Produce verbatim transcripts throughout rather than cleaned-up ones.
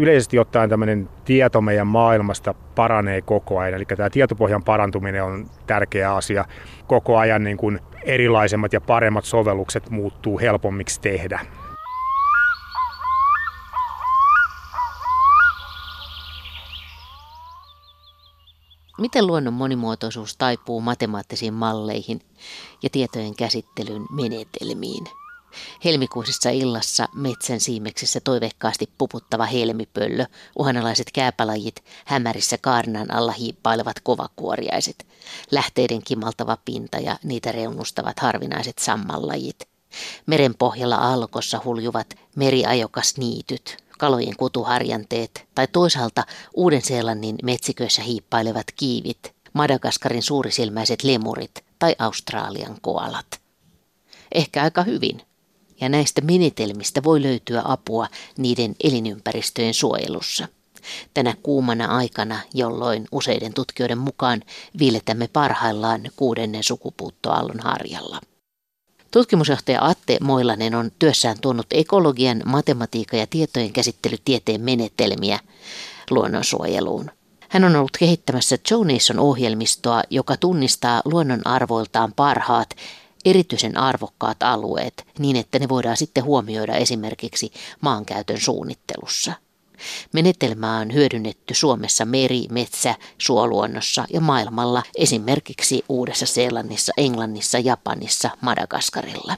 Yleisesti ottaen tämmöinen tieto meidän maailmasta paranee koko ajan, eli tämä tietopohjan parantuminen on tärkeä asia. Koko ajan niin kuin erilaisemmat ja paremmat sovellukset muuttuu helpommiksi tehdä. Miten luonnon monimuotoisuus taipuu matemaattisiin malleihin ja tietojen käsittelyn menetelmiin? Helmikuisessa illassa metsän siimeksissä toiveikkaasti puputtava helmipöllö, uhanalaiset kääpälajit, hämärissä kaarnan alla hiippailevat kovakuoriaiset, lähteiden kimaltava pinta ja niitä reunustavat harvinaiset sammanlajit. Meren pohjalla alkossa huljuvat meriajokasniityt, kalojen kutuharjanteet tai toisaalta Uuden-Seelannin metsiköissä hiippailevat kiivit, Madagaskarin suurisilmäiset lemurit tai Australian koalat. Ehkä aika hyvin. Ja näistä menetelmistä voi löytyä apua niiden elinympäristöjen suojelussa. Tänä kuumana aikana, jolloin useiden tutkijoiden mukaan viiletämme parhaillaan kuudennen sukupuuttoaallon harjalla. Tutkimusjohtaja Atte Moilanen on työssään tuonut ekologian, matematiikan ja tietojen käsittelytieteen menetelmiä luonnonsuojeluun. Hän on ollut kehittämässä Zonation-ohjelmistoa, joka tunnistaa luonnon arvoiltaan parhaat, erityisen arvokkaat alueet niin, että ne voidaan sitten huomioida esimerkiksi maankäytön suunnittelussa. Menetelmää on hyödynnetty Suomessa meri-, metsä-, suoluonnossa ja maailmalla esimerkiksi Uudessa-Seelannissa, Englannissa, Japanissa, Madagaskarilla.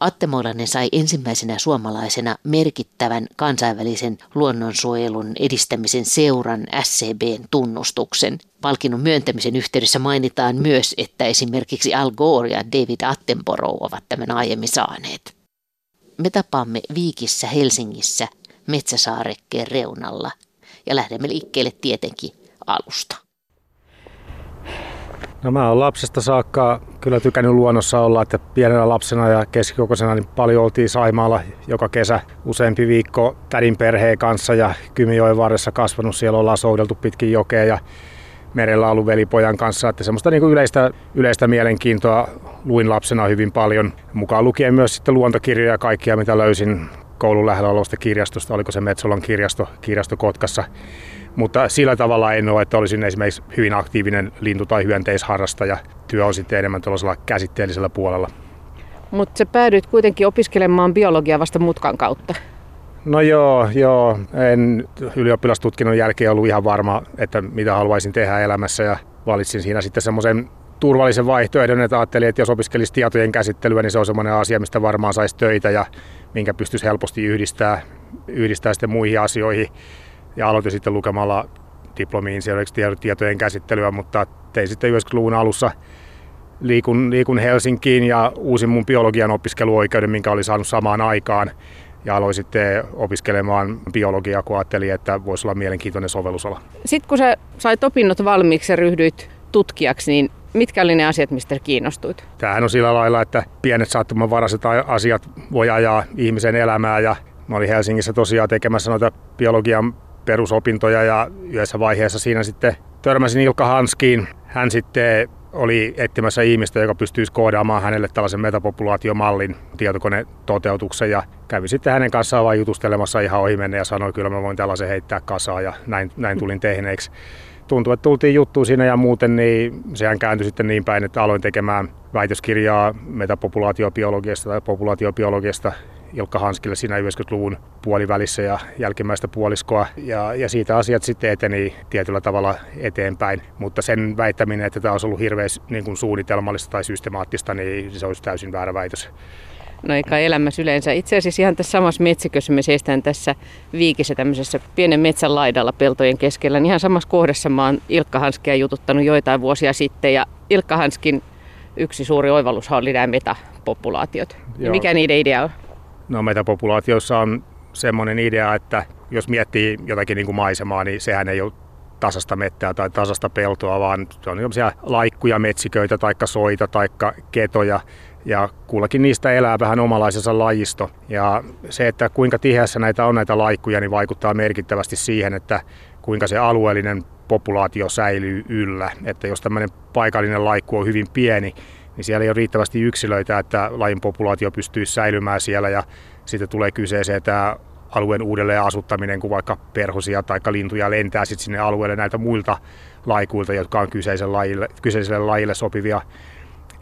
Atte Moilanen sai ensimmäisenä suomalaisena merkittävän kansainvälisen luonnonsuojelun edistämisen seuran S C B:n tunnustuksen. Palkinnon myöntämisen yhteydessä mainitaan myös, että esimerkiksi Al Gore ja David Attenborough ovat tämän aiemmin saaneet. Me tapaamme Viikissä Helsingissä metsäsaarekkeen reunalla ja lähdemme liikkeelle tietenkin alusta. No mä oon lapsesta saakka kyllä tykännyt luonnossa olla, että pienenä lapsena ja keskikokoisena niin paljon oltiin Saimaalla joka kesä useampi viikko tädin perheen kanssa ja Kymijoen varressa kasvanut. Siellä ollaan soudeltu pitkin jokea ja merellä ollut velipojan kanssa. Että semmoista niin kuin yleistä, yleistä mielenkiintoa luin lapsena hyvin paljon, mukaan lukien myös sitten luontokirjoja ja kaikkia mitä löysin koulun lähellä olevasta kirjastosta, oliko se Metsolan kirjasto, kirjasto Kotkassa. Mutta sillä tavalla en ole, että olisin esimerkiksi hyvin aktiivinen lintu- tai hyönteisharrastaja. Työ on sitten enemmän tuollaisella käsitteellisellä puolella. Mutta sä päädyit kuitenkin opiskelemaan biologiaa vasta mutkan kautta. No joo, joo. En ylioppilastutkinnon jälkeen ollut ihan varma, että mitä haluaisin tehdä elämässä. Ja valitsin siinä sitten semmoisen turvallisen vaihtoehdon, että ajattelin, että jos opiskelisi tietojen käsittelyä, niin se on semmoinen asia, mistä varmaan saisi töitä ja minkä pystyisi helposti yhdistää, yhdistää sitten muihin asioihin. Ja aloitin sitten lukemalla diplomi-insinööriksi tietojen käsittelyä, mutta tein sitten yhdeksänkymmentäluvun alussa liikun, liikun Helsinkiin ja uusin mun biologian opiskeluoikeuden, minkä olin saanut samaan aikaan. Ja aloin sitten opiskelemaan biologiaa, kun ajattelin, että voisi olla mielenkiintoinen sovellusala. Sitten kun sä sait opinnot valmiiksi ja ryhdyit tutkijaksi, niin mitkä oli ne asiat, mistä kiinnostuit? Tämähän on sillä lailla, että pienet sattumanvaraiset asiat voi ajaa ihmisen elämää. Ja mä olin Helsingissä tosiaan tekemässä noita biologian perusopintoja ja yhdessä vaiheessa siinä sitten törmäsin Ilkka Hanskiin. Hän sitten oli etsimässä ihmistä, joka pystyisi koodaamaan hänelle tällaisen metapopulaatiomallin tietokonetoteutuksen ja kävi sitten hänen kanssaan vaan jutustelemassa ihan ohimenne ja sanoi, kyllä mä voin tällaisen heittää kasaan ja näin, näin tulin tehneeksi. Tuntui, että tultiin juttuun siinä ja muuten niin sehän kääntyi sitten niin päin, että aloin tekemään väitöskirjaa metapopulaatiobiologiasta tai populaatiobiologiasta Ilkka Hanskille siinä yhdeksänkymmentäluvun puolivälissä ja jälkimmäistä puoliskoa. Ja, ja siitä asiat sitten eteni tietyllä tavalla eteenpäin. Mutta sen väittäminen, että tämä olisi ollut hirveän niin kuin suunnitelmallista tai systemaattista, niin se olisi täysin väärä väitös. No eikä elämässä yleensä. Itse asiassa ihan tässä samassa metsikössä me seistään tässä Viikissä tämmöisessä pienen metsän laidalla peltojen keskellä. Niin ihan samassa kohdassa mä oon Ilkka Hanskia jututtanut joitain vuosia sitten ja Ilkka Hanskin yksi suuri oivallushan oli nämä metapopulaatiot. Ja mikä niiden idea on? No metapopulaatioissa on semmoinen idea, että jos miettii jotakin niin kuin maisemaa, niin sehän ei ole tasasta mettää tai tasasta peltoa, vaan se on sellaisia laikkuja, metsiköitä, taikka soita, taikka ketoja. Ja kullakin niistä elää vähän omalaisensa lajisto. Ja se, että kuinka tiheässä näitä on näitä laikkuja, niin vaikuttaa merkittävästi siihen, että kuinka se alueellinen populaatio säilyy yllä. Että jos tämmöinen paikallinen laikku on hyvin pieni, niin siellä ei ole riittävästi yksilöitä, että lajin populaatio pystyy säilymään siellä ja siitä tulee kyseeseen tämä alueen uudelleen asuttaminen, kun vaikka perhosia tai lintuja lentää sitten sinne alueelle näiltä muilta laikuilta, jotka on kyseiselle lajille, kyseiselle lajille sopivia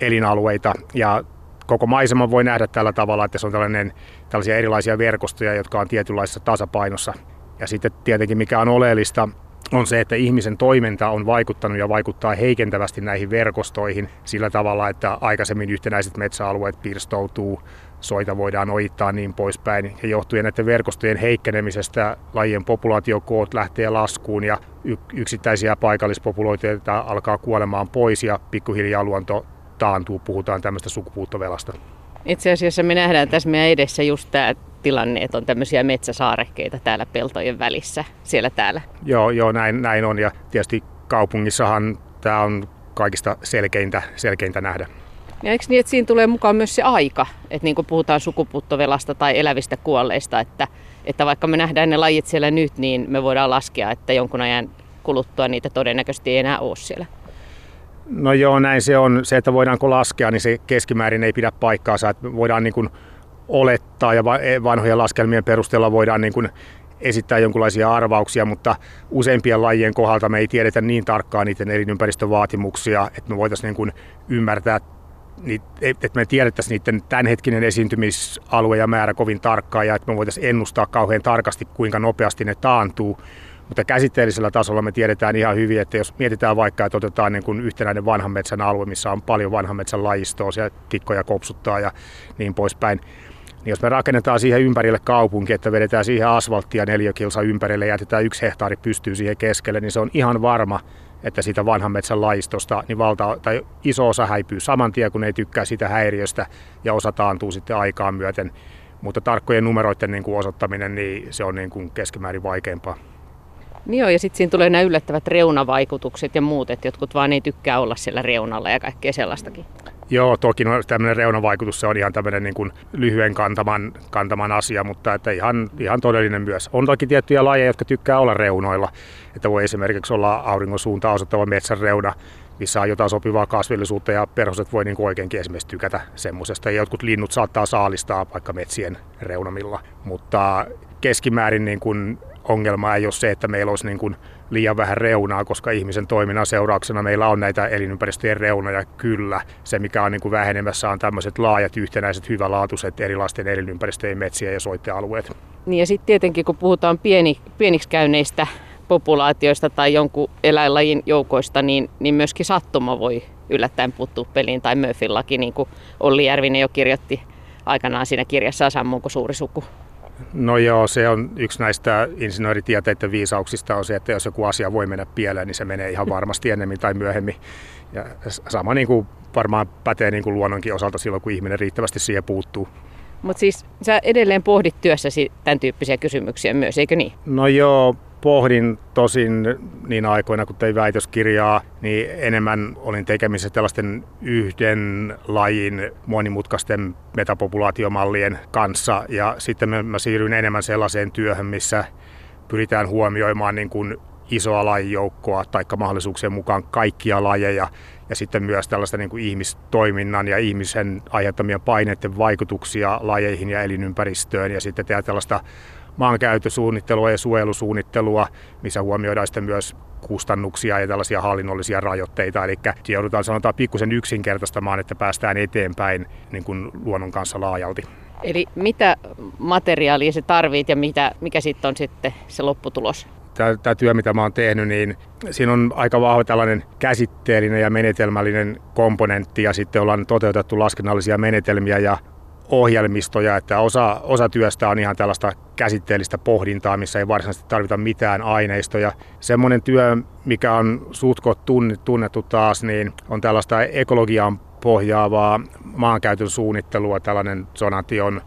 elinalueita. Ja koko maiseman voi nähdä tällä tavalla, että se on tällainen, tällaisia erilaisia verkostoja, jotka on tietynlaisessa tasapainossa. Ja sitten tietenkin mikä on oleellista, on se, että ihmisen toiminta on vaikuttanut ja vaikuttaa heikentävästi näihin verkostoihin sillä tavalla, että aikaisemmin yhtenäiset metsäalueet pirstoutuu, soita voidaan ojittaa niin poispäin. Ja johtuen näiden verkostojen heikkenemisestä lajien populaatiokoot lähtee laskuun ja yksittäisiä paikallispopulaatioita alkaa kuolemaan pois ja pikkuhiljaa luonto taantuu. Puhutaan tämmöistä sukupuuttovelasta. Itse asiassa me nähdään tässä meidän edessä just tämä tilanne, että on tämmöisiä metsäsaarekkeita täällä peltojen välissä, siellä täällä. Joo, joo näin, näin on ja tietysti kaupungissahan tämä on kaikista selkeintä, selkeintä nähdä. Ja eikö niin, että siinä tulee mukaan myös se aika, että niin kuin puhutaan sukupuuttovelasta tai elävistä kuolleista, että, että vaikka me nähdään ne lajit siellä nyt, niin me voidaan laskea, että jonkun ajan kuluttua niitä todennäköisesti ei enää ole siellä. No joo, näin se on. Se, että voidaanko laskea, niin se keskimäärin ei pidä paikkaansa. Että voidaan niin kuin olettaa ja vanhojen laskelmien perusteella voidaan niin kuin esittää jonkinlaisia arvauksia, mutta useimpien lajien kohdalta me ei tiedetä niin tarkkaan niiden elinympäristövaatimuksia, että me voitaisiin niin kuin ymmärtää, että me tiedettäisiin niiden tämänhetkinen esiintymisalue ja määrä kovin tarkkaan ja että me voitaisiin ennustaa kauhean tarkasti, kuinka nopeasti ne taantuu. Mutta käsitteellisellä tasolla me tiedetään ihan hyvin, että jos mietitään vaikka, että otetaan niin kuin yhtenäinen vanhan metsän alue, missä on paljon vanhan metsän lajistoa, siellä tikkoja kopsuttaa ja niin poispäin, niin jos me rakennetaan siihen ympärille kaupunki, että vedetään siihen asfalttia neliökilsa ympärille ja jätetään yksi hehtaari pystyyn siihen keskelle, niin se on ihan varma, että siitä vanhan metsän lajistosta niin valta, tai iso osa häipyy saman tien, kun ei tykkää sitä häiriöstä ja osa taantuu sitten aikaan myöten. Mutta tarkkojen numeroiden niin kuin osoittaminen, niin se on niin kuin keskimäärin vaikeampaa. Niin joo, ja sitten siinä tulee nämä yllättävät reunavaikutukset ja muut, että jotkut vaan ei tykkää olla siellä reunalla ja kaikkea sellaistakin. Joo, toki no, tämmöinen reunavaikutus se on ihan tämmöinen niin kuin lyhyen kantaman, kantaman asia, mutta että ihan, ihan todellinen myös. On toki tiettyjä lajeja, jotka tykkää olla reunoilla, että voi esimerkiksi olla auringon suuntaan osoittava metsän reuna, missä on jotain sopivaa kasvillisuutta ja perhoset voi niin kuin oikeinkin esimerkiksi tykätä semmoisesta. Jotkut linnut saattaa saalistaa vaikka metsien reunamilla, mutta keskimäärin niin kuin ongelma ei ole se, että meillä olisi niin kuin liian vähän reunaa, koska ihmisen toiminnan seurauksena meillä on näitä elinympäristöjen reunoja kyllä. Se, mikä on niin kuin vähenemässä, on tämmöiset laajat, yhtenäiset, hyvälaatuiset erilaisten elinympäristöjen metsiä ja soittealueet. Niin ja sitten tietenkin, kun puhutaan pieni, pieniksi käyneistä populaatioista tai jonkun eläinlajin joukoista, niin, niin myöskin sattuma voi yllättäen puuttua peliin tai Murphyn laki, niin kuin Olli Järvinen jo kirjoitti aikanaan siinä kirjassaan Sammunko suuri suku. No joo, se on yksi näistä insinööritieteiden viisauksista on se, että jos joku asia voi mennä pieleen, niin se menee ihan varmasti ennemmin tai myöhemmin. Ja sama niin kuin varmaan pätee niin kuin luonnonkin osalta silloin, kun ihminen riittävästi siihen puuttuu. Mutta siis sä edelleen pohdit työssäsi tämän tyyppisiä kysymyksiä myös, eikö niin? No joo, pohdin tosin niin aikoina, kun tein väitöskirjaa, niin enemmän olin tekemisissä tällaisten yhden lajin monimutkaisten metapopulaatiomallien kanssa. Ja sitten mä siirryin enemmän sellaiseen työhön, missä pyritään huomioimaan niin kuin isoa lajijoukkoa tai mahdollisuuksien mukaan kaikkia lajeja. Ja sitten myös tällaista niin kuin ihmistoiminnan ja ihmisen aiheuttamien paineiden vaikutuksia lajeihin ja elinympäristöön. Ja sitten tehdään tällaista maankäytösuunnittelua ja suojelusuunnittelua, missä huomioidaan sitten myös kustannuksia ja tällaisia hallinnollisia rajoitteita. Eli joudutaan sanotaan pikkusen yksinkertaistamaan, että päästään eteenpäin niin kuin luonnon kanssa laajalti. Eli mitä materiaalia se tarvit ja mitä, mikä sitten on sitten se lopputulos? Tämä työ, mitä mä oon tehnyt, niin siinä on aika vahva tällainen käsitteellinen ja menetelmällinen komponentti ja sitten ollaan toteutettu laskennallisia menetelmiä ja ohjelmistoja, että osa, osa työstä on ihan tällaista käsitteellistä pohdintaa, missä ei varsinaisesti tarvita mitään aineistoja. Semmoinen työ, mikä on suhtkoht tunnettu taas, niin on tällaista ekologiaan pohjaavaa maankäytön suunnittelua, tällainen Zonation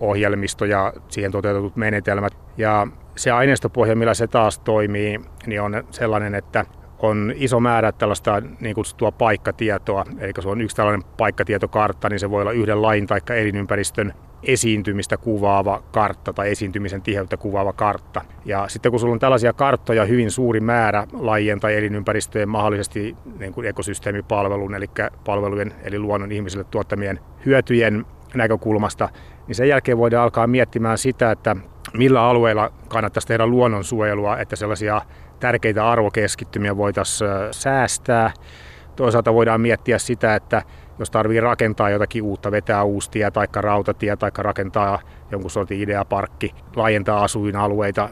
ohjelmisto ja siihen toteutetut menetelmät. Ja se aineistopohja, millä se taas toimii, niin on sellainen, että on iso määrä tällaista niin kutsuttua paikkatietoa, eli kun se on yksi tällainen paikkatietokartta, niin se voi olla yhden lajin tai elinympäristön esiintymistä kuvaava kartta tai esiintymisen tiheyttä kuvaava kartta. Ja sitten kun sulla on tällaisia karttoja hyvin suuri määrä lajien tai elinympäristöjen mahdollisesti niin kuin ekosysteemipalvelun, eli palvelujen eli luonnon ihmisille tuottamien hyötyjen näkökulmasta, niin sen jälkeen voidaan alkaa miettimään sitä, että millä alueilla kannattaisi tehdä luonnonsuojelua, että sellaisia tärkeitä arvokeskittymiä voitaisiin säästää. Toisaalta voidaan miettiä sitä, että jos tarvii rakentaa jotakin uutta, vetää uusi tie tai rautatie tai rakentaa jonkun sortin ideaparkki, laajentaa asuinalueita,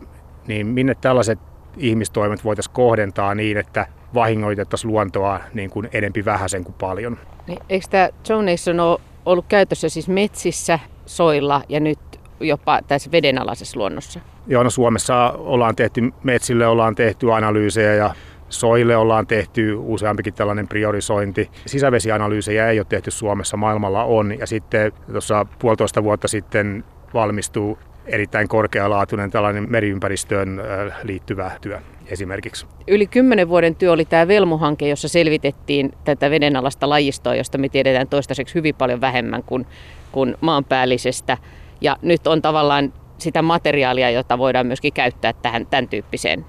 niin minne tällaiset ihmistoimet voitaisiin kohdentaa niin, että vahingoitettaisiin luontoa niin kuin enempi vähäsen kuin paljon. Niin, eikö tämä Zonation ole ollut käytössä siis metsissä, soilla ja nyt jopa tässä vedenalaisessa luonnossa? Joo, no Suomessa ollaan tehty, metsille ollaan tehty analyysejä ja soille ollaan tehty useampikin tällainen priorisointi. Sisävesianalyysejä ei ole tehty Suomessa, maailmalla on. Ja sitten tuossa puolitoista vuotta sitten valmistuu erittäin korkealaatuinen tällainen meriympäristöön liittyvä työ esimerkiksi. Yli kymmenen vuoden työ oli tämä VELMU-hanke, jossa selvitettiin tätä vedenalaista lajistoa, josta me tiedetään toistaiseksi hyvin paljon vähemmän kuin, kuin maanpäällisestä. Ja nyt on tavallaan sitä materiaalia, jota voidaan myöskin käyttää tähän, tämän tyyppiseen.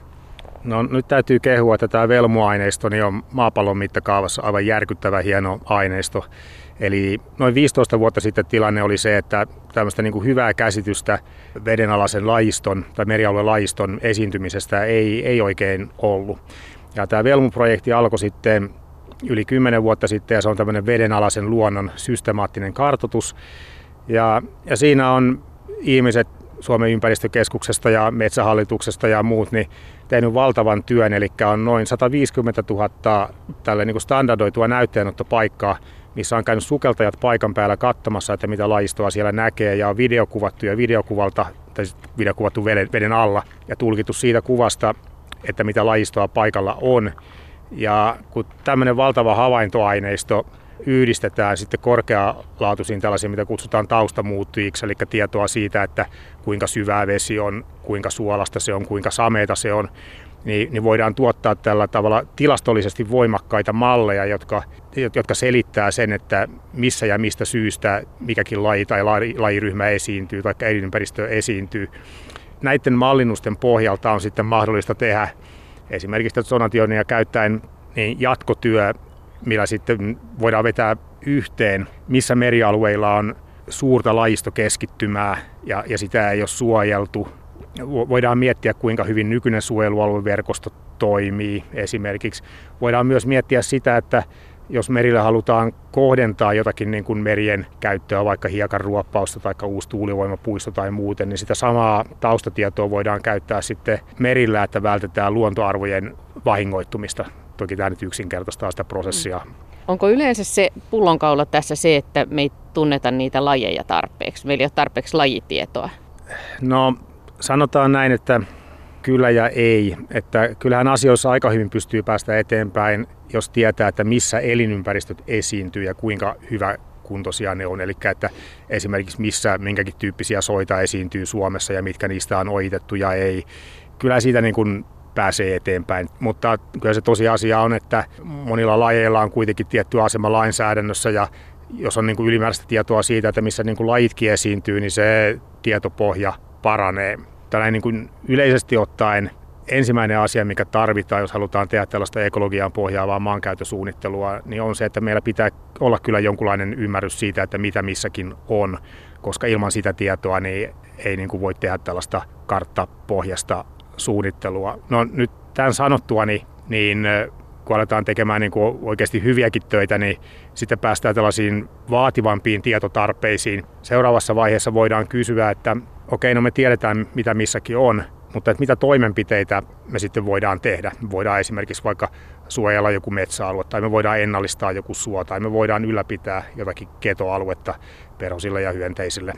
No, nyt täytyy kehua, että tämä velmuaineisto niin on maapallon mittakaavassa aivan järkyttävän hieno aineisto. Eli noin viisitoista vuotta sitten tilanne oli se, että tällaista niin kuin hyvää käsitystä vedenalaisen lajiston tai merialueen lajiston esiintymisestä ei, ei oikein ollut. Ja tämä VELMU-projekti alkoi sitten yli kymmenen vuotta sitten ja se on tämmöinen vedenalaisen luonnon systemaattinen kartoitus. Ja, ja siinä on ihmiset Suomen ympäristökeskuksesta ja Metsähallituksesta ja muut niin tehnyt valtavan työn, eli on noin sata viisikymmentätuhatta tälle niin kuin standardoitua näytteenottopaikkaa, missä on käynyt sukeltajat paikan päällä katsomassa, että mitä lajistoa siellä näkee, ja on videokuvattu ja videokuvalta, tai videokuvattu veden, veden alla ja tulkittu siitä kuvasta, että mitä lajistoa paikalla on. Ja kun tämmöinen valtava havaintoaineisto yhdistetään sitten korkealaatuisiin tällaisiin, mitä kutsutaan taustamuuttujiksi, eli tietoa siitä, että kuinka syvää vesi on, kuinka suolasta se on, kuinka sameita se on, niin, niin voidaan tuottaa tällä tavalla tilastollisesti voimakkaita malleja, jotka, jotka selittää sen, että missä ja mistä syystä mikäkin laji tai lajiryhmä esiintyy tai elinympäristö esiintyy. Näiden mallinnusten pohjalta on sitten mahdollista tehdä esimerkiksi zonationia käyttäen niin jatkotyö, millä sitten voidaan vetää yhteen, missä merialueilla on suurta lajistokeskittymää ja, ja sitä ei ole suojeltu. Voidaan miettiä, kuinka hyvin nykyinen suojelualueverkosto toimii esimerkiksi. Voidaan myös miettiä sitä, että jos merillä halutaan kohdentaa jotakin niin kuin merien käyttöä, vaikka hiekan ruoppausta tai uusi tuulivoimapuisto tai muuten, niin sitä samaa taustatietoa voidaan käyttää sitten merillä, että vältetään luontoarvojen vahingoittumista. Toki tämä nyt yksinkertaistaa sitä prosessia. Onko yleensä se pullonkaula tässä se, että me ei tunneta niitä lajeja tarpeeksi? Meillä ei ole tarpeeksi lajitietoa. No sanotaan näin, että kyllä ja ei. Että kyllähän asioissa aika hyvin pystyy päästä eteenpäin, jos tietää, että missä elinympäristöt esiintyy ja kuinka hyvä kuntoisia ne on. Eli että esimerkiksi missä minkäkin tyyppisiä soita esiintyy Suomessa ja mitkä niistä on ojitettu ja ei. Kyllä siitä niin kuin pääsee eteenpäin, mutta kyllä se tosiasia on, että monilla lajeilla on kuitenkin tietty asema lainsäädännössä ja jos on niin kuin ylimääräistä tietoa siitä, että missä niin kuin lajitkin esiintyy, niin se tietopohja paranee. Tällainen niin kuin yleisesti ottaen ensimmäinen asia, mikä tarvitaan, jos halutaan tehdä tällaista ekologiaan pohjaavaa maankäytösuunnittelua, niin on se, että meillä pitää olla kyllä jonkunlainen ymmärrys siitä, että mitä missäkin on, koska ilman sitä tietoa niin ei niin kuin voi tehdä tällaista karttapohjasta suunnittelua. No nyt tämän sanottua, niin, niin kun aletaan tekemään niin kuin oikeasti hyviäkin töitä, niin sitten päästään tällaisiin vaativampiin tietotarpeisiin. Seuraavassa vaiheessa voidaan kysyä, että okei, no me tiedetään mitä missäkin on, mutta että mitä toimenpiteitä me sitten voidaan tehdä. Me voidaan esimerkiksi vaikka suojella joku metsäalue, tai me voidaan ennallistaa joku suo, tai me voidaan ylläpitää jotakin ketoaluetta perhosille ja hyönteisille.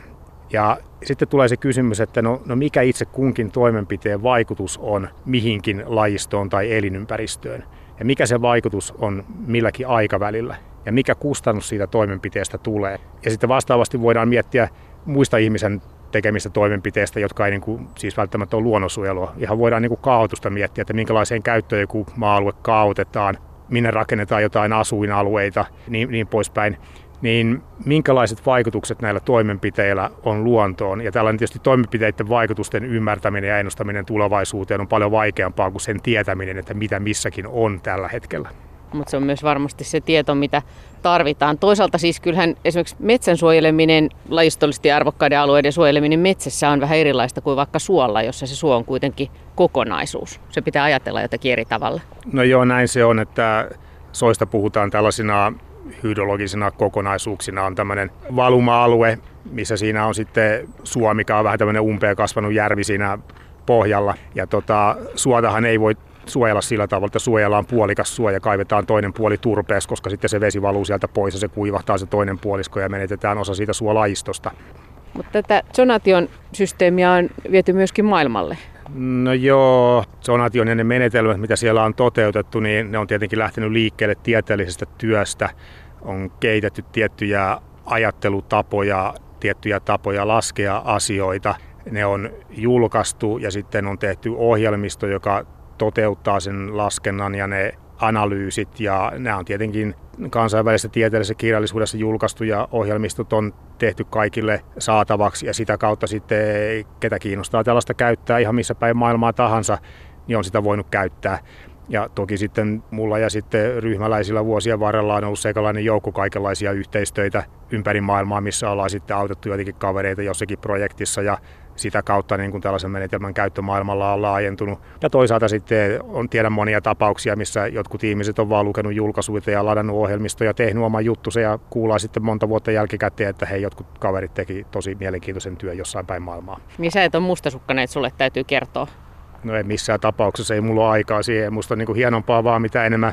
Ja sitten tulee se kysymys, että no, no mikä itse kunkin toimenpiteen vaikutus on mihinkin lajistoon tai elinympäristöön. Ja mikä se vaikutus on milläkin aikavälillä. Ja mikä kustannus siitä toimenpiteestä tulee. Ja sitten vastaavasti voidaan miettiä muista ihmisen tekemistä toimenpiteistä, jotka ei niin kuin, siis välttämättä ole luonnonsuojelua. Ihan voidaan niin kuin kaavoitusta miettiä, että minkälaiseen käyttöön joku maa-alue kaavoitetaan, minne rakennetaan jotain asuinalueita, niin, niin poispäin. Niin minkälaiset vaikutukset näillä toimenpiteillä on luontoon. Ja tällainen tietysti toimenpiteiden vaikutusten ymmärtäminen ja ennustaminen tulevaisuuteen on paljon vaikeampaa kuin sen tietäminen, että mitä missäkin on tällä hetkellä. mutta se on myös varmasti se tieto, mitä tarvitaan. Toisaalta siis kyllähän esimerkiksi metsän suojeleminen, lajistollisesti arvokkaiden alueiden suojeleminen metsässä on vähän erilaista kuin vaikka suolla, jossa se suo on kuitenkin kokonaisuus. Se pitää ajatella jotakin eri tavalla. No joo, näin se on, että soista puhutaan tällaisina hydrologisina kokonaisuuksina. On tämmöinen valuma-alue, missä siinä on sitten suo, mikä on vähän tämmöinen umpea kasvanut järvi siinä pohjalla. Ja tota, suotahan ei voi suojella sillä tavalla, että suojellaan puolikas suo ja kaivetaan toinen puoli turpeessa, koska sitten se vesi valuu sieltä pois ja se kuivahtaa se toinen puolisko ja menetetään osa siitä suolajistosta. Mutta tätä zonation systeemiä on viety myöskin maailmalle. No joo, zonation ja ne menetelmät, mitä siellä on toteutettu, niin ne on tietenkin lähtenyt liikkeelle tieteellisestä työstä. On kehitetty tiettyjä ajattelutapoja, tiettyjä tapoja laskea asioita. Ne on julkaistu ja sitten on tehty ohjelmisto, joka toteuttaa sen laskennan ja ne analyysit. Ja nämä on tietenkin kansainvälisessä tieteellisessä kirjallisuudessa julkaistu ja ohjelmistot on tehty kaikille saatavaksi. Ja sitä kautta sitten ketä kiinnostaa tällaista käyttää ihan missä päin maailmaa tahansa, niin on sitä voinut käyttää. Ja toki sitten mulla ja sitten ryhmäläisillä vuosien varrella on ollut sekalainen joukko kaikenlaisia yhteistöitä ympäri maailmaa, missä ollaan sitten autettu joitakin kavereita jossakin projektissa ja sitä kautta niin kuin tällaisen menetelmän käyttö maailmalla on laajentunut. Ja toisaalta sitten on tiedä monia tapauksia, missä jotkut ihmiset on vaan lukenut julkaisuita ja ladannut ohjelmistoja, tehnyt oman juttusen ja kuullaan sitten monta vuotta jälkikäteen, että hei, jotkut kaverit teki tosi mielenkiintoisen työn jossain päin maailmaa. Niin sä et ole mustasukkainen, että sulle täytyy kertoa? No ei missään tapauksessa, ei mulla ole aikaa siihen. Musta on niin kuin hienompaa vaan mitä enemmän,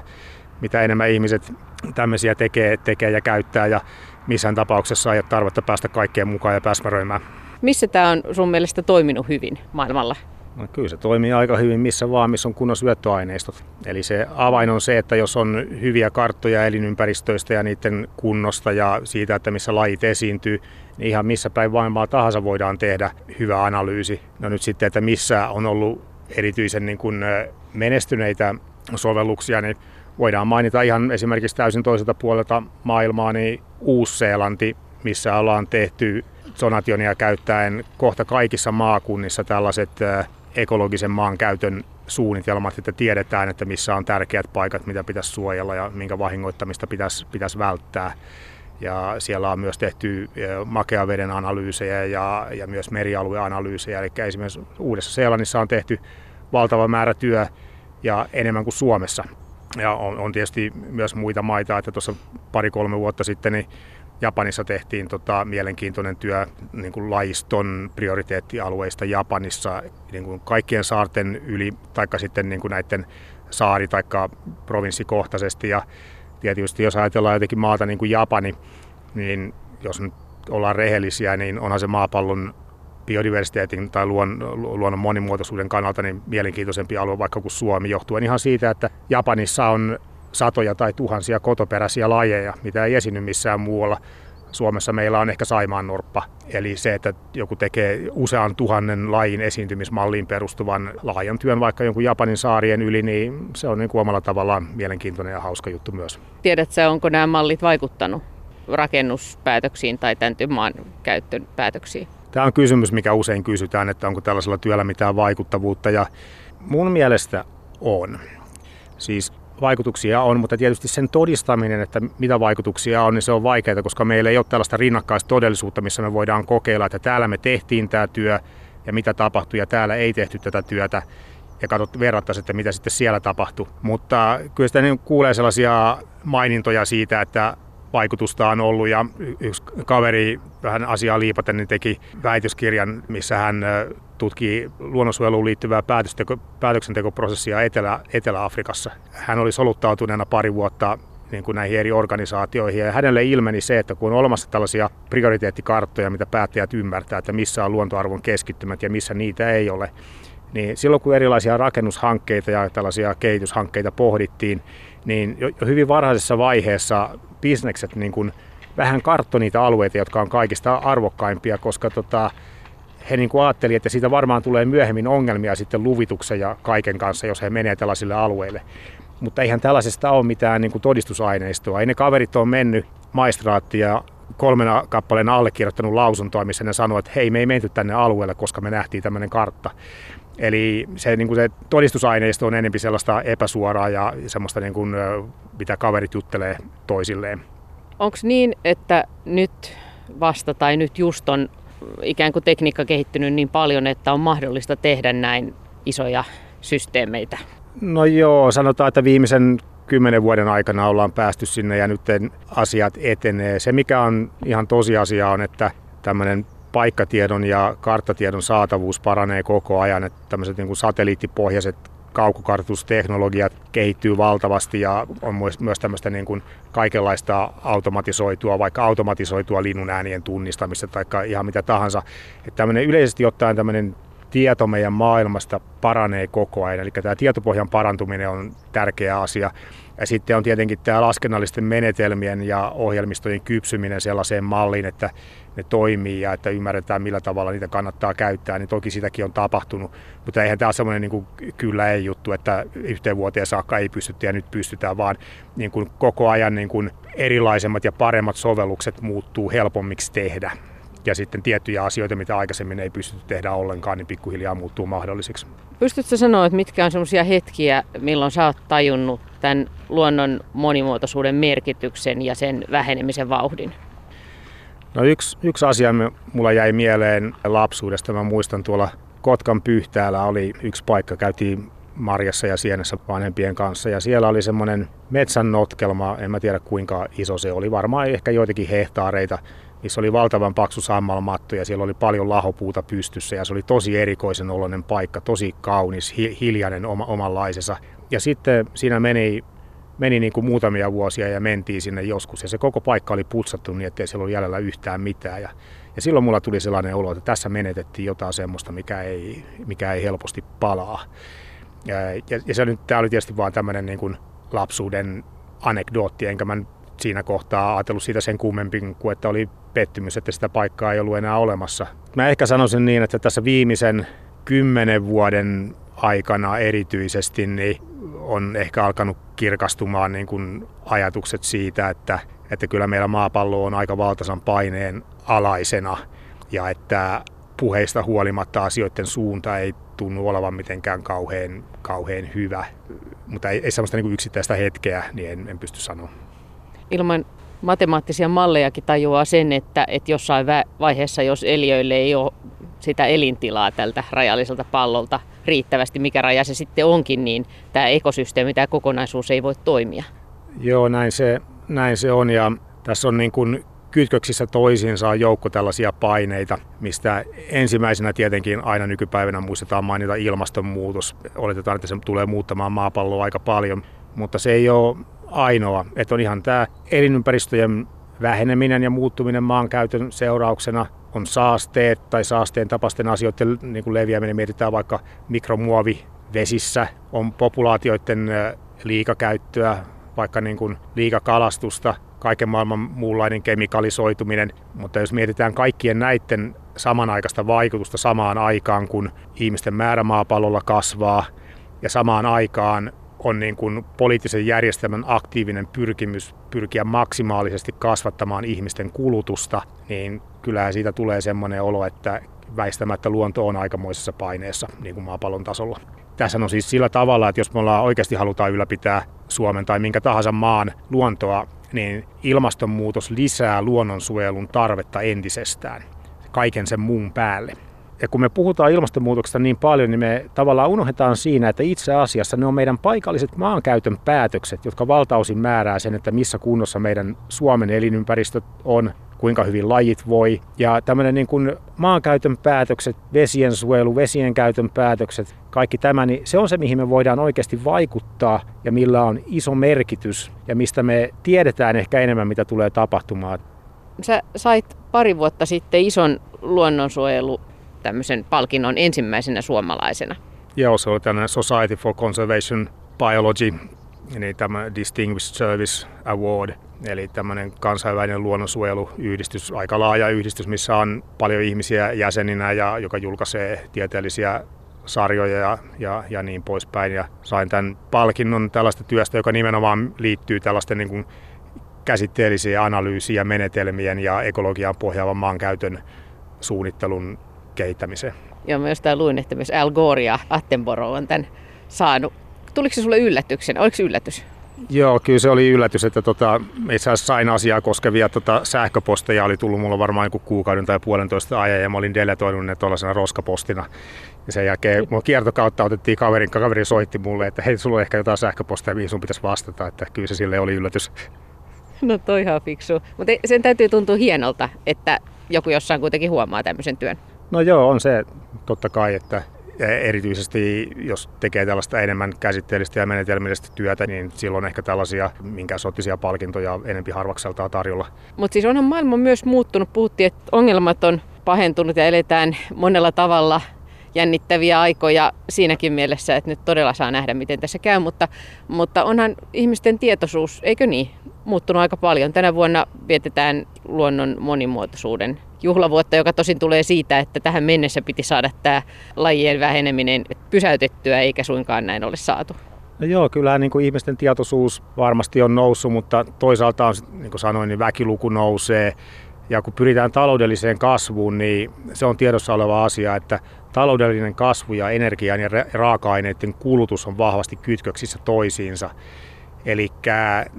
mitä enemmän ihmiset tämmöisiä tekee, tekee ja käyttää ja missään tapauksessa ei ole tarvetta päästä kaikkeen mukaan ja pääsmäröimään. Missä tämä on sun mielestä toiminut hyvin maailmalla? No kyllä se toimii aika hyvin missä vaan, missä on kunnon syöttöaineistot. Eli se avain on se, että jos on hyviä karttoja elinympäristöistä ja niiden kunnosta ja siitä, että missä lajit esiintyy, niin ihan missä päin maailmaa tahansa voidaan tehdä hyvä analyysi. No nyt sitten, että missä on ollut erityisen niin kuin menestyneitä sovelluksia, niin voidaan mainita ihan esimerkiksi täysin toiselta puolelta maailmaa, niin Uusi-Seelanti, missä ollaan tehty zonationia käyttäen kohta kaikissa maakunnissa tällaiset ekologisen maankäytön suunnitelmat, että tiedetään, että missä on tärkeät paikat, mitä pitäisi suojella ja minkä vahingoittamista pitäisi, pitäisi välttää. Ja siellä on myös tehty makeaveden analyysejä ja, ja myös merialueanalyysejä. Eli esimerkiksi Uudessa-Seelannissa on tehty valtava määrä työ ja enemmän kuin Suomessa. Ja on, on tietysti myös muita maita, että tuossa pari-kolme vuotta sitten niin Japanissa tehtiin tota, mielenkiintoinen työ niin kuin lajiston prioriteettialueista Japanissa niin kuin kaikkien saarten yli tai sitten niin kuin näiden saari- tai provinssikohtaisesti. Ja tietysti jos ajatellaan jotenkin maata niin kuin Japani, niin jos nyt ollaan rehellisiä, niin onhan se maapallon biodiversiteetin tai luonnon monimuotoisuuden kannalta niin mielenkiintoisempi alue vaikka kuin Suomi, johtuen ihan siitä, että Japanissa on satoja tai tuhansia kotoperäisiä lajeja, mitä ei esiinny missään muualla. Suomessa meillä on ehkä saimaannorppa, eli se, että joku tekee usean tuhannen lajin esiintymismalliin perustuvan laajan työn vaikka jonkun Japanin saarien yli, niin se on niin kuin omalla tavallaan mielenkiintoinen ja hauska juttu myös. Tiedätkö, onko nämä mallit vaikuttanut rakennuspäätöksiin tai tämän maan käyttöön päätöksiin? Tämä on kysymys, mikä usein kysytään, että onko tällaisella työllä mitään vaikuttavuutta, ja mun mielestä on. Siis vaikutuksia on, mutta tietysti sen todistaminen, että mitä vaikutuksia on, niin se on vaikeaa, koska meillä ei ole tällaista rinnakkaistodellisuutta, missä me voidaan kokeilla, että täällä me tehtiin tämä työ ja mitä tapahtui ja täällä ei tehty tätä työtä ja katsot, verrattaisiin, että mitä sitten siellä tapahtui. Mutta kyllä sitä niin kuulee sellaisia mainintoja siitä, että vaikutusta on ollut, ja yksi kaveri vähän asiaa liipaten niin teki väitöskirjan, missä hän tutki luonnonsuojeluun liittyvää päätöksentekoprosessia Etelä, Etelä-Afrikassa. Hän oli soluttautuneena pari vuotta niin kuin näihin eri organisaatioihin, ja hänelle ilmeni se, että kun on olemassa tällaisia prioriteettikarttoja, mitä päättäjät ymmärtää, että missä on luontoarvon keskittymät ja missä niitä ei ole, niin silloin kun erilaisia rakennushankkeita ja tällaisia kehityshankkeita pohdittiin, niin jo hyvin varhaisessa vaiheessa bisnekset niin kuin vähän karttoi niitä alueita, jotka on kaikista arvokkaimpia, koska tota, he niin kuin ajatteli, että siitä varmaan tulee myöhemmin ongelmia sitten luvituksen ja kaiken kanssa, jos he menee tällaisille alueille. Mutta eihän tällaisesta ole mitään niin kuin todistusaineistoa. Ei ne kaverit ole mennyt maistraattiin ja kolmena kappaleena allekirjoittanut lausuntoa, missä ne sanoo, että hei, me ei menty tänne alueelle, koska me nähtiin tämmöinen kartta. Eli se, niin kuin se todistusaineisto on enemmän sellaista epäsuoraa ja semmoista, niin kuin, mitä kaverit juttelee toisilleen. Onko niin, että nyt vasta tai nyt just on ikään kuin tekniikka kehittynyt niin paljon, että on mahdollista tehdä näin isoja systeemeitä? No joo, sanotaan, että viimeisen kymmenen vuoden aikana ollaan päästy sinne ja nyt asiat etenee. Se, mikä on ihan tosiasia, on, että tämmöinen paikkatiedon ja karttatiedon saatavuus paranee koko ajan. Että tämmöiset niin kuin satelliittipohjaiset kaukokartoitusteknologiat kehittyy valtavasti ja on myös tämmöistä niin kuin kaikenlaista automatisoitua, vaikka automatisoitua linnun äänien tunnistamista tai ihan mitä tahansa. Että tämmöinen yleisesti ottaen tämmöinen tieto meidän maailmasta paranee koko ajan, eli tämä tietopohjan parantuminen on tärkeä asia. Ja sitten on tietenkin tämä laskennallisten menetelmien ja ohjelmistojen kypsyminen sellaiseen malliin, että ne toimii ja että ymmärretään, millä tavalla niitä kannattaa käyttää, niin toki sitäkin on tapahtunut. Mutta eihän tämä ole semmoinen niin kuin kyllä ei juttu, että yhteen vuoteen saakka ei pystytty ja nyt pystytään, vaan niin kuin koko ajan niin kuin erilaisemmat ja paremmat sovellukset muuttuu helpommiksi tehdä. Ja sitten tiettyjä asioita, mitä aikaisemmin ei pystytty tehdä ollenkaan, niin pikkuhiljaa muuttuu mahdollisiksi. Pystytkö sanoa, että mitkä on sellaisia hetkiä, milloin sä oot tajunnut tämän luonnon monimuotoisuuden merkityksen ja sen vähenemisen vauhdin? No yksi, yksi asia mulla jäi mieleen lapsuudesta. Mä muistan tuolla Kotkan Pyhtäällä oli yksi paikka, käytiin marjassa ja sienessä vanhempien kanssa. Ja siellä oli semmoinen metsän notkelma, en mä tiedä kuinka iso se oli, varmaan ehkä joitakin hehtaareita. Niissä oli valtavan paksu sammalmatto ja siellä oli paljon lahopuuta pystyssä ja se oli tosi erikoisen oloinen paikka, tosi kaunis, hiljainen oma, omanlaisensa. Ja sitten siinä meni, meni niin kuin muutamia vuosia ja mentiin sinne joskus ja se koko paikka oli putsattu niin, ettei siellä ollut jäljellä yhtään mitään. Ja, ja silloin mulla tuli sellainen olo, että tässä menetettiin jotain semmoista, mikä ei, mikä ei helposti palaa. Ja, ja, ja se oli, tämä oli tietysti vaan tämmöinen niin kuin lapsuuden anekdootti, enkä mä siinä kohtaa ajatellut siitä sen kummemmin kuin, että oli pettymys, että sitä paikkaa ei ollut enää olemassa. Mä ehkä sanoisin niin, että tässä viimeisen kymmenen vuoden aikana erityisesti niin on ehkä alkanut kirkastumaan niin kuin ajatukset siitä, että, että kyllä meillä maapallo on aika valtaisan paineen alaisena ja että puheista huolimatta asioiden suunta ei tunnu olevan mitenkään kauhean, kauhean hyvä. Mutta ei, ei sellaista niin kuin yksittäistä hetkeä, niin en, en pysty sanoa. Ilman matemaattisia mallejakin tajuaa sen, että, että jossain vaiheessa, jos eliöille ei ole sitä elintilaa tältä rajalliselta pallolta riittävästi, mikä raja se sitten onkin, niin tämä ekosysteemi, tämä kokonaisuus ei voi toimia. Joo, näin se, näin se on ja tässä on niin kuin kytköksissä toisiinsa on joukko tällaisia paineita, mistä ensimmäisenä tietenkin aina nykypäivänä muistetaan mainita ilmastonmuutos. Oletetaan, että se tulee muuttamaan maapalloa aika paljon, mutta se ei ole ainoa, että on ihan tämä elinympäristöjen väheneminen ja muuttuminen maankäytön seurauksena, on saasteet tai saasteen tapaisten asioiden niin kuin leviäminen, mietitään vaikka mikromuovi vesissä, on populaatioiden liikakäyttöä, vaikka niin kuin liikakalastusta, kaiken maailman muunlainen kemikalisoituminen, mutta jos mietitään kaikkien näiden samanaikaista vaikutusta samaan aikaan, kun ihmisten määrä maapallolla kasvaa ja samaan aikaan on niin kuin poliittisen järjestelmän aktiivinen pyrkimys pyrkiä maksimaalisesti kasvattamaan ihmisten kulutusta, niin kyllähän siitä tulee semmoinen olo, että väistämättä luonto on aikamoisessa paineessa niin kuin maapallon tasolla. Tässä on siis sillä tavalla, että jos me ollaan oikeasti halutaan ylläpitää Suomen tai minkä tahansa maan luontoa, niin ilmastonmuutos lisää luonnonsuojelun tarvetta entisestään kaiken sen muun päälle. Ja kun me puhutaan ilmastonmuutoksesta niin paljon, niin me tavallaan unohdetaan siinä, että itse asiassa ne on meidän paikalliset maankäytön päätökset, jotka valtaosin määrää sen, että missä kunnossa meidän Suomen elinympäristöt on, kuinka hyvin lajit voi. Ja tämmöinen niin kuin maankäytön päätökset, vesien suojelu, vesien käytön päätökset, kaikki tämä, niin se on se, mihin me voidaan oikeasti vaikuttaa ja millä on iso merkitys ja mistä me tiedetään ehkä enemmän, mitä tulee tapahtumaan. Sä sait pari vuotta sitten ison luonnonsuojelu tämmöisen palkinnon ensimmäisenä suomalaisena. Joo, se oli tämmöinen Society for Conservation Biology, eli tämä Distinguished Service Award, eli tämmöinen kansainvälinen luonnonsuojeluyhdistys, aika laaja yhdistys, missä on paljon ihmisiä jäseninä ja joka julkaisee tieteellisiä sarjoja ja, ja, ja niin poispäin. Ja sain tämän palkinnon tällaista työstä, joka nimenomaan liittyy tällaisten niin kuin käsitteellisiä analyysiä, menetelmien ja ekologiaan pohjaavan maankäytön suunnittelun kehittämiseen. Ja myös luin, että myös Al Gore ja Attenborough on tämän saanut. Tuliko se sulle yllätyksenä? Oliko se yllätys? Joo, kyllä se oli yllätys, että tota, itse asiassa sain asiaa koskevia tota, sähköposteja oli tullut mulla varmaan joku kuukauden tai puolentoista ajan ja mä olin deletoinut ne tuollaisena roskapostina. Ja sen jälkeen mun kiertokautta otettiin kaverin, kaveri soitti mulle, että hei, sulla on ehkä jotain sähköpostia, mihin sun pitäisi vastata, että kyllä se sille oli yllätys. No toihan fiksu, mutta sen täytyy tuntua hienolta, että joku jossain kuitenkin huomaa tämmöisen työn. No joo, on se totta kai, että erityisesti jos tekee tällaista enemmän käsitteellistä ja menetelmillistä työtä, niin silloin ehkä tällaisia minkään sorttisia palkintoja enempi harvakseltaan tarjolla. Mutta siis onhan maailma myös muuttunut. Puhuttiin, että ongelmat on pahentunut ja eletään monella tavalla jännittäviä aikoja siinäkin mielessä, että nyt todella saa nähdä, miten tässä käy. Mutta, mutta onhan ihmisten tietoisuus, eikö niin, muuttunut aika paljon. Tänä vuonna vietetään luonnon monimuotoisuuden juhlavuotta, joka tosin tulee siitä, että tähän mennessä piti saada tämä lajien väheneminen pysäytettyä, eikä suinkaan näin ole saatu. No joo, kyllähän niin kuin ihmisten tietoisuus varmasti on noussut, mutta toisaalta, niin kuin sanoin, niin väkiluku nousee. Ja kun pyritään taloudelliseen kasvuun, niin se on tiedossa oleva asia, että taloudellinen kasvu ja energian ja raaka-aineiden kulutus on vahvasti kytköksissä toisiinsa. Eli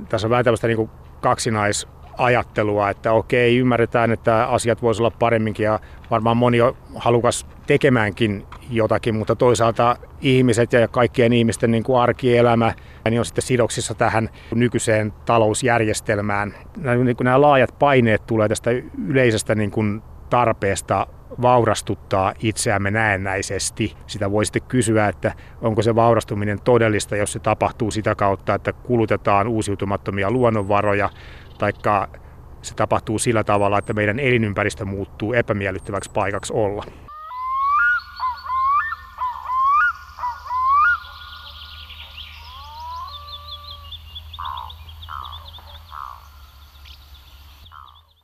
tässä on vähän tällaista niin kuin kaksinais ajattelua, että okei, ymmärretään, että asiat voisivat olla paremminkin ja varmaan moni on halukas tekemäänkin jotakin, mutta toisaalta ihmiset ja kaikkien ihmisten niin kuin arkielämä niin on sitten sidoksissa tähän nykyiseen talousjärjestelmään. Nämä laajat paineet tulee tästä yleisestä niin kuin tarpeesta vaurastuttaa itseämme näennäisesti. Sitä voi sitten kysyä, että onko se vaurastuminen todellista, jos se tapahtuu sitä kautta, että kulutetaan uusiutumattomia luonnonvaroja, taikka se tapahtuu sillä tavalla, että meidän elinympäristö muuttuu epämiellyttäväksi paikaksi olla.